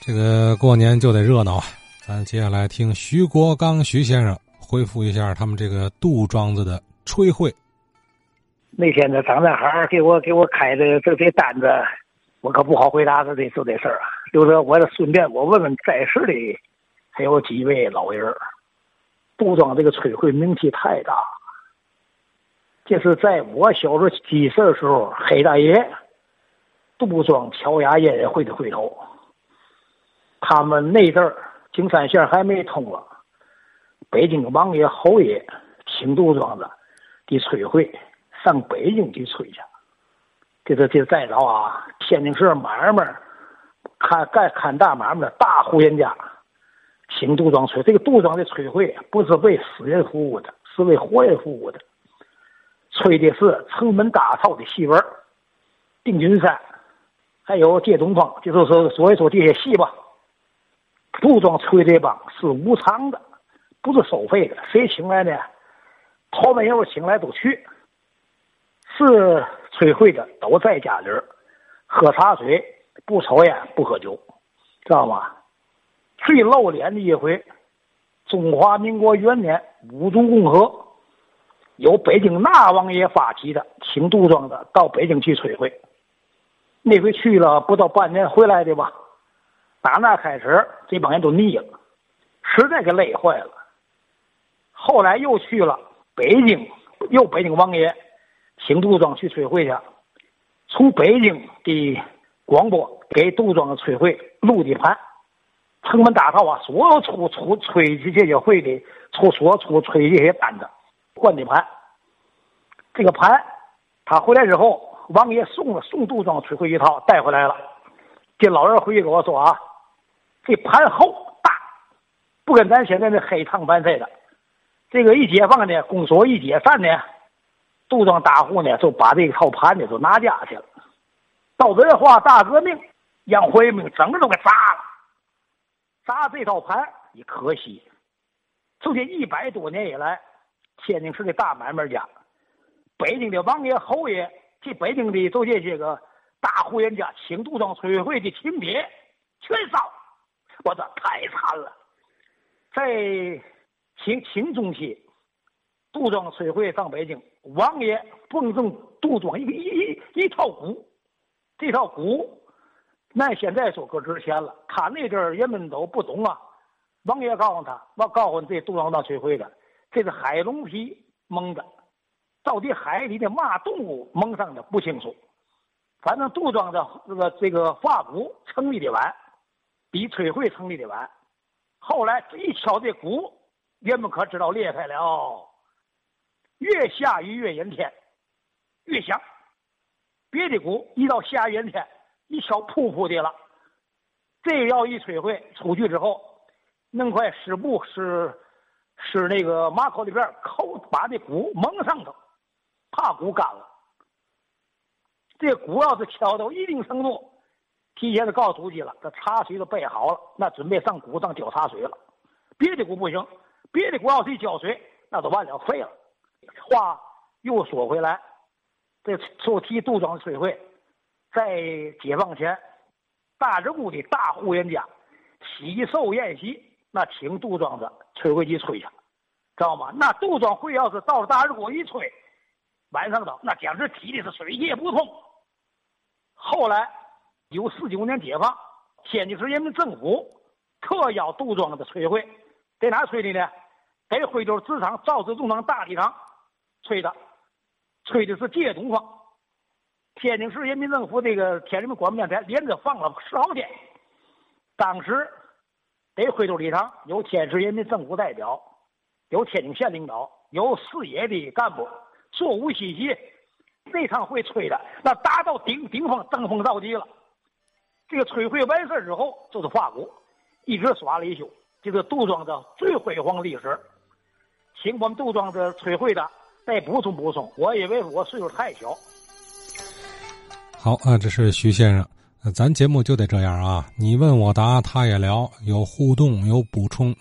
这个过年就得热闹啊！咱接下来听徐国刚徐先生恢复一下他们这个杜庄子的吹会。那天呢，张占孩给我开的这单子，我可不好回答这事儿啊。就是我得顺便我问问在世里还有几位老人。杜庄这个吹会名气太大，这是在我小时候记事的时候，黑大爷、杜庄、乔牙烟也会的会头。他们那阵儿京三线还没通了，北京王爷侯爷请杜庄子的吹会上北京去吹去。这再早啊，天津市买卖看大买卖的大户人家请杜庄吹。这个杜庄的吹会不是为死人服务的，是为活人服务的，吹的是城门打操的戏文，定军山还有借东方，就是所以说这些戏吧，杜庄吹这帮是无偿的，不是收费的，谁请来呢？掏门友请来都去，是吹会的都在家里喝茶水，不抽烟不喝酒，知道吗？最露脸的一回，中华民国元年五族共和，由北京那王爷发起的请杜庄的到北京去吹会。那回去了不到半年回来的吧，打那开始这帮人都腻了，实在给累坏了。后来又去了北京，又北京王爷请杜庄去吹会去，从北京的广播给杜庄的吹会录的盘，城门打套啊，所有吹这些会的吹这些单子灌的盘。这个盘他回来之后，王爷送杜庄吹会一套带回来了。这老人回去给我说啊，这盘厚大，不跟咱现在那黑唱盘似的。这个一解放呢，公所一解散呢，杜庄大户呢就把这一套盘呢就拿家去了。到文化大革命，杨辉明整个都给砸了，砸这套盘也可惜。从这100多年以来，天津市的大买卖家、北京的王爷侯爷、这北京的都这些个大户人家请杜庄吹会的请帖全烧，我这太惨了。在秦中期，杜庄吹会上北京，王爷奉赠杜庄一套鼓，这套鼓那现在说可值钱了。他那阵儿人们都不懂啊，王爷告诉他，我告诉这杜庄当吹会的，这是海龙皮蒙的，到底海里的嘛动物蒙上的不清楚。反正杜庄的这个发鼓成立的晚，比吹会成立的晚。后来一瞧这鼓，人们可知道厉害了，越下雨越阴天越响。别的鼓一到下雨阴天一瞧噗噗的了，这要一吹会出去之后，弄块湿布使那个马口里边扣，把这鼓蒙上头，怕鼓干了。这鼓要是敲到一定程度，提前的告诉书记了，这茶水都备好了，那准备上鼓上浇茶水了。别的鼓不行，别的鼓要是一浇水，那都完了废了。话又说回来，这受提杜庄的水会，在解放前，大人物的大户人家喜寿宴席，那请杜庄子吹会去吹去，知道吗？那杜庄会要是到了大日国一吹，晚上的那简直体力是水泄不通。后来1949年解放，天津市人民政府特邀杜庄的吹会，在哪吹的呢？在徽州纸厂赵氏总厂大礼堂吹的，吹的是借东方。天津市人民政府这个天津市广播电台连着放了10好天。当时在徽州礼堂有天津人民政府代表，有天津县领导，有市野的干部，座无虚席。那场会吹的那达到顶峰，登峰造极了。这个吹会完事之后就是发鼓，一直耍了一宿。这个杜庄的最辉煌历史，请我们杜庄的吹会的再补充。我以为我岁数太小。好啊，这是徐先生。咱节目就得这样啊，你问我答他也聊，有互动有补充，